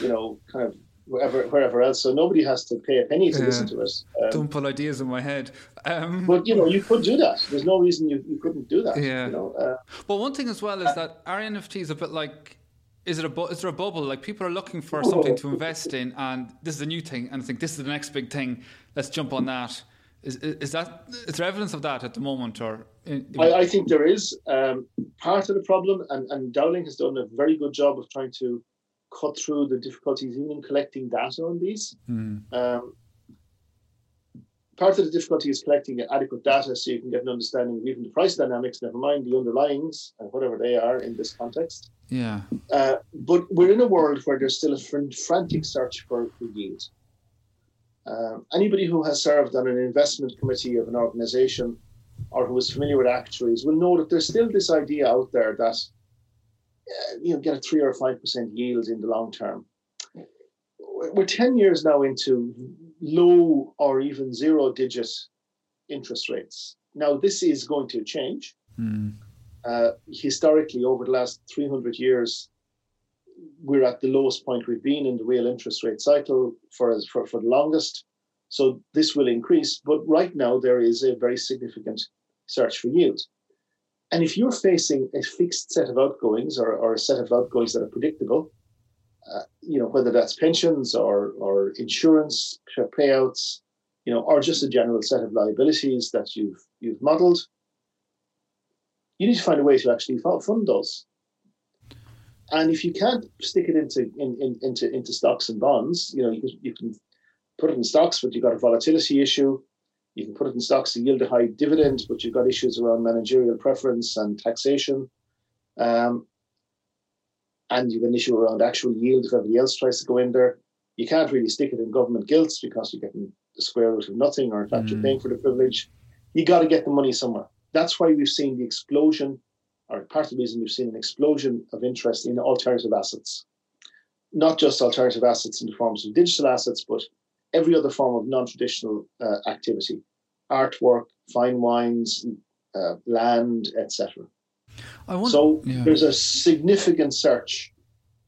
you know, kind of wherever else. So nobody has to pay a penny to listen to it. Don't put ideas in my head. But you know, you could do that. There's no reason you couldn't do that. Yeah. You know? Well, one thing as well is that our NFT is a bit like. Is there a bubble? Like, people are looking for something to invest in, and this is a new thing, and I think this is the next big thing. Let's jump on that. Is there evidence of that at the moment? Or I think there is. Part of the problem, and Dowling has done a very good job of trying to cut through the difficulties in collecting data on these. Part of the difficulty is collecting adequate data so you can get an understanding of even the price dynamics, never mind the underlyings and whatever they are in this context. Yeah. But we're in a world where there's still a frantic search for yield. Anybody who has served on an investment committee of an organization or who is familiar with actuaries will know that there's still this idea out there that get a 3 or 5% yield in the long term. We're 10 years now into low or even zero-digit interest rates. Now, this is going to change. Historically, over the last 300 years, we're at the lowest point we've been in the real interest rate cycle for the longest. So this will increase. But right now, there is a very significant search for yield. And if you're facing a fixed set of outgoings or a set of outgoings that are predictable, whether that's pensions or insurance payouts, or just a general set of liabilities that you've modeled, you need to find a way to actually fund those. And if you can't stick it into stocks and bonds, you know, you can put it in stocks, but you've got a volatility issue. You can put it in stocks to yield a high dividend, but you've got issues around managerial preference and taxation. And you've an issue around actual yield if everybody else tries to go in there. You can't really stick it in government gilts because you're getting the square root of nothing, or in fact, you're paying for the privilege. You got to get the money somewhere. That's why we've seen the explosion, or part of the reason we've seen an explosion of interest in alternative assets. Not just alternative assets in the forms of digital assets, but every other form of non-traditional activity, artwork, fine wines, land, etc. There's a significant search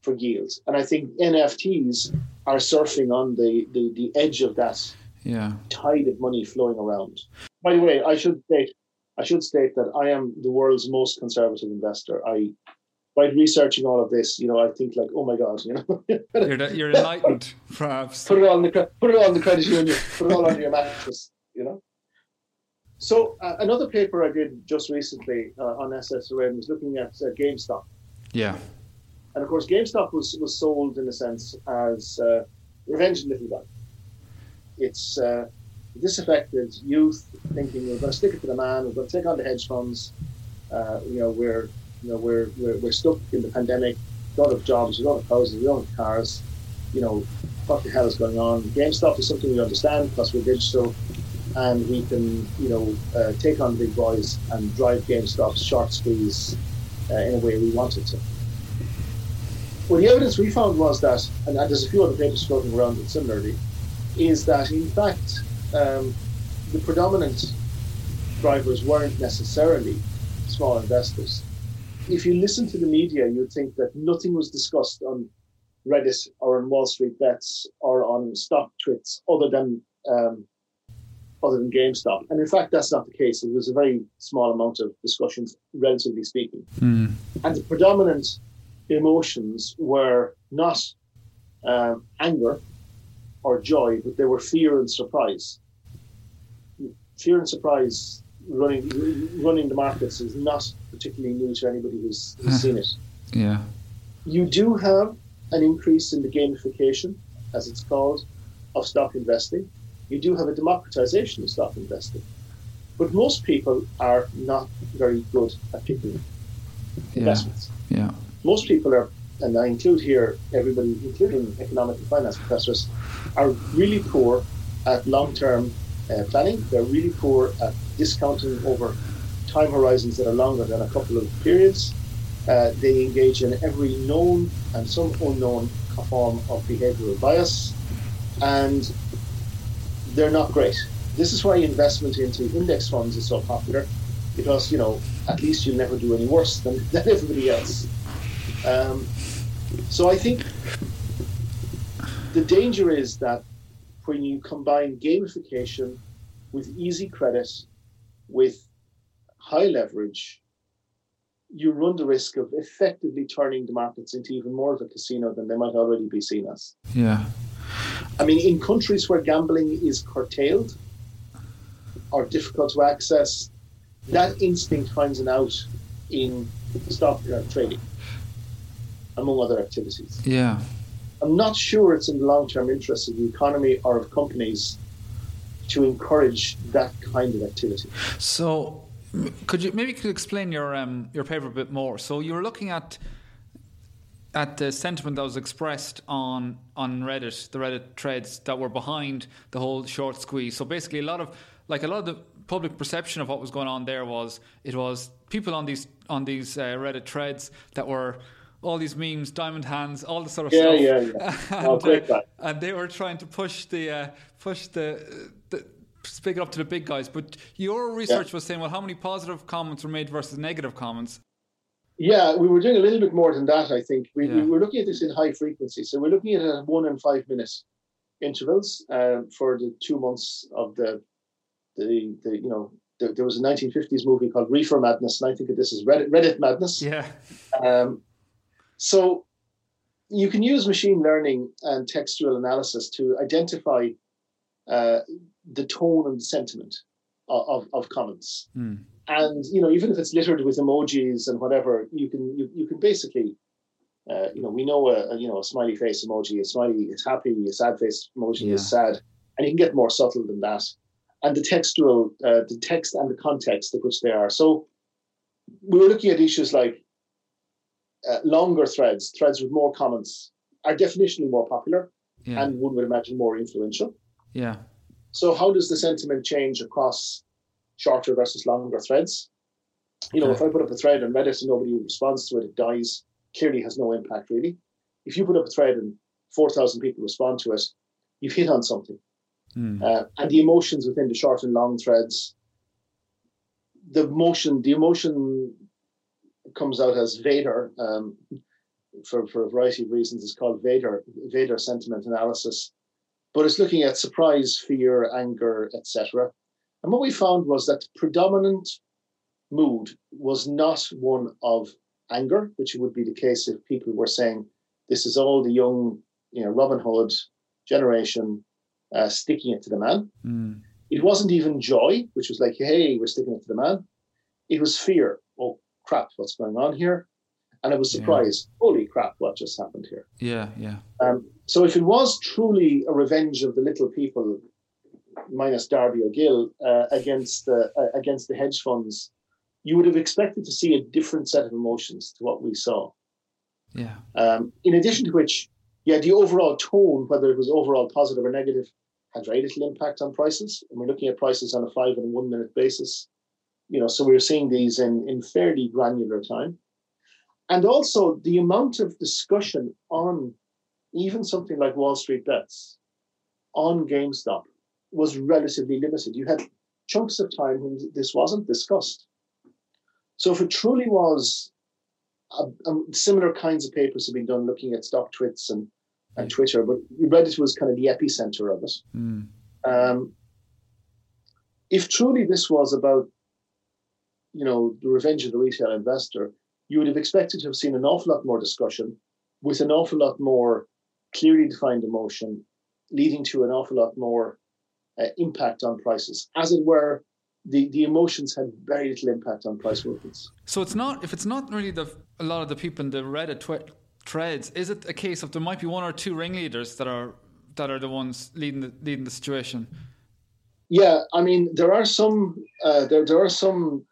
for yield. And I think NFTs are surfing on the edge of that tide of money flowing around. By the way, I should state that I am the world's most conservative investor. By researching all of this, you know, I think like, oh my God, you know, you're enlightened, perhaps. Put it on the credit union. Put it all on your mattress, you know. So another paper I did just recently on SSRN was looking at GameStop. Yeah. And of course, GameStop was sold in a sense as revenge in Little Bang. It's disaffected youth thinking we're going to stick it to the man. We're going to take on the hedge funds. We're stuck in the pandemic. We don't have jobs. We don't have houses. We don't have cars. You know, what the hell is going on? GameStop is something we understand because we're digital, and we can, you know, take on the big boys and drive GameStop's short squeeze in a way we wanted to. Well, the evidence we found was that, and there's a few other papers floating around it similarly, is that in fact the predominant drivers weren't necessarily small investors. If you listen to the media, you'd think that nothing was discussed on Reddit or on Wall Street Bets or on stock twits other than GameStop. And in fact, that's not the case. It was a very small amount of discussions, relatively speaking. Mm. And the predominant emotions were not anger or joy, but they were fear and surprise. Fear and surprise running the markets is not particularly new to anybody who's seen it. Yeah. You do have an increase in the gamification, as it's called, of stock investing. You do have a democratization of stock investing. But most people are not very good at picking investments. Yeah. Most people are, and I include here everybody, including economic and finance professors, are really poor at long-term planning. They're really poor at discounting over time horizons that are longer than a couple of periods. They engage in every known and some unknown form of behavioral bias, and they're not great. This is why investment into index funds is so popular, because, you know, at least you'll never do any worse than everybody else. So I think the danger is that when you combine gamification with easy credit, with high leverage, you run the risk of effectively turning the markets into even more of a casino than they might already be seen as. Yeah. I mean, in countries where gambling is curtailed or difficult to access, that instinct finds an out in stock trading, among other activities. Yeah. I'm not sure it's in the long-term interest of the economy or of companies to encourage that kind of activity. So could you explain your paper a bit more? So you were looking at the sentiment that was expressed on Reddit, the Reddit threads that were behind the whole short squeeze. So basically a lot of the public perception of what was going on there was it was people on these Reddit threads that were all these memes, diamond hands, all the sort of stuff. Yeah. And, and they were trying to speak it up to the big guys. But your research was saying, well, how many positive comments were made versus negative comments? Yeah, we were doing a little bit more than that, I think. We were looking at this in high frequency. So we're looking at a 1 and 5 minute intervals for the 2 months of there was a 1950s movie called Reefer Madness, and I think that this is Reddit Madness. Yeah. So you can use machine learning and textual analysis to identify the tone and sentiment of comments. And, you know, even if it's littered with emojis and whatever, you can basically, we know a smiley face emoji is smiley, it's happy, a sad face emoji is sad. And you can get more subtle than that. And the textual, the text and the context of which they are. So we were looking at issues like longer threads with more comments are definitionally more popular and one would imagine more influential. Yeah. So how does the sentiment change across shorter versus longer threads? You know, if I put up a thread on Reddit and nobody responds to it, it dies. Clearly has no impact, really. If you put up a thread and 4,000 people respond to it, you've hit on something. Mm. And the emotions within the short and long threads, the emotion comes out as Vader, for a variety of reasons. It's called Vader sentiment analysis. But it's looking at surprise, fear, anger, etc. And what we found was that the predominant mood was not one of anger, which would be the case if people were saying, this is all the young, Robin Hood generation sticking it to the man. Mm. It wasn't even joy, which was like, hey, we're sticking it to the man. It was fear. Oh, crap, what's going on here? And it was surprise. Yeah. Holy crap, what just happened here? Yeah, yeah. So if it was truly a revenge of the little people, minus Darby O'Gill, against the hedge funds, you would have expected to see a different set of emotions to what we saw. Yeah. In addition to which, the overall tone, whether it was overall positive or negative, had very little impact on prices. And we're looking at prices on a 5 and 1 minute basis. So we were seeing these in fairly granular time. And also the amount of discussion on even something like Wall Street bets on GameStop was relatively limited. You had chunks of time when this wasn't discussed. So if it truly was, similar kinds of papers have been done looking at stock twits and Twitter, but Reddit was kind of the epicenter of it. Mm. If truly this was about, the revenge of the retail investor, you would have expected to have seen an awful lot more discussion with an awful lot more clearly defined emotion, leading to an awful lot more impact on prices. As it were, the emotions had very little impact on price movements. So it's not really a lot of the people in the Reddit threads, is it a case of there might be one or two ringleaders that are the ones leading the situation? Yeah, I mean there are some there are some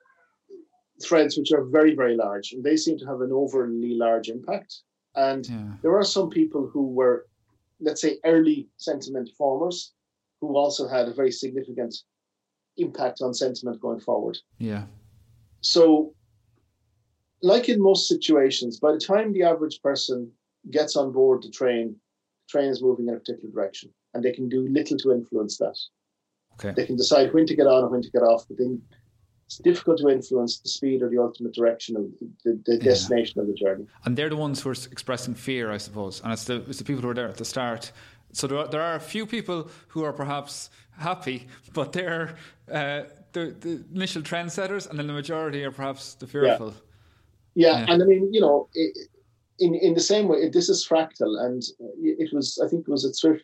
threads which are very very large and they seem to have an overly large impact. And there are some people who were, let's say, early sentiment formers who also had a very significant impact on sentiment going forward. Yeah. So, like in most situations, by the time the average person gets on board the train is moving in a particular direction, and they can do little to influence that. Okay. They can decide when to get on and when to get off, but then it's difficult to influence the speed or the ultimate direction of the destination of the journey. And they're the ones who are expressing fear, I suppose, and it's the people who are there at the start. So there are a few people who are perhaps happy, but they're the initial trendsetters, and then the majority are perhaps the fearful. Yeah. And I mean, in the same way, this is fractal, and I think it was at Swift,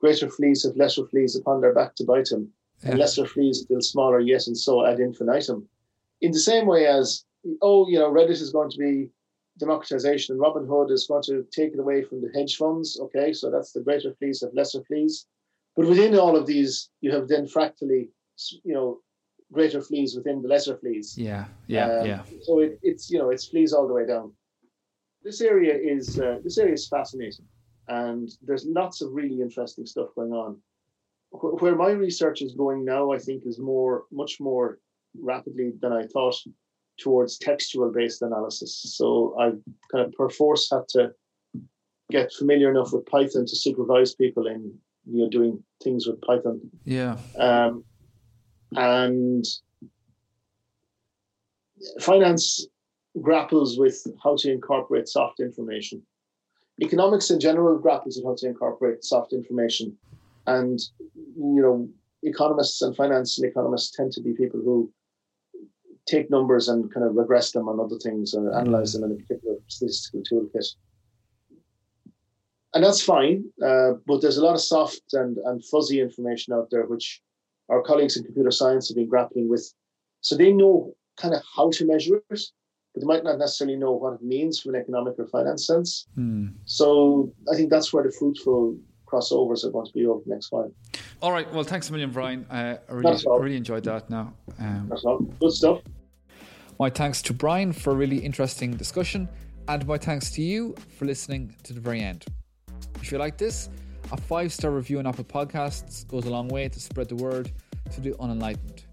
greater fleas have lesser fleas upon their back to bite them, and lesser fleas still smaller yet, and so ad infinitum. In the same way as, Reddit is going to be democratization and Robin Hood is going to take it away from the hedge funds. Okay, so that's the greater fleas of lesser fleas. But within all of these, you have then fractally, greater fleas within the lesser fleas. Yeah. So it's fleas all the way down. This area is fascinating, and there's lots of really interesting stuff going on. Where my research is going now, I think, is much more rapidly than I thought, towards textual-based analysis. So I kind of perforce had to get familiar enough with Python to supervise people in doing things with Python. Yeah. And finance grapples with how to incorporate soft information. Economics in general grapples with how to incorporate soft information. And, economists and financial economists tend to be people who take numbers and kind of regress them on other things or analyze them in a particular statistical toolkit. And that's fine, but there's a lot of soft and fuzzy information out there, which our colleagues in computer science have been grappling with So they know kind of how to measure it, but they might not necessarily know what it means from an economic or finance sense. Mm. So I think that's where the fruitful crossovers are going to be over the next while. All right. Well, thanks a million, Brian. I really enjoyed that now. That's all. Good stuff. My thanks to Brian for a really interesting discussion, and my thanks to you for listening to the very end. If you like this, a 5-star review on Apple Podcasts goes a long way to spread the word to the unenlightened.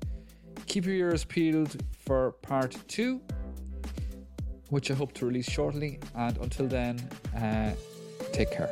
Keep your ears peeled for part 2, which I hope to release shortly. And until then, take care.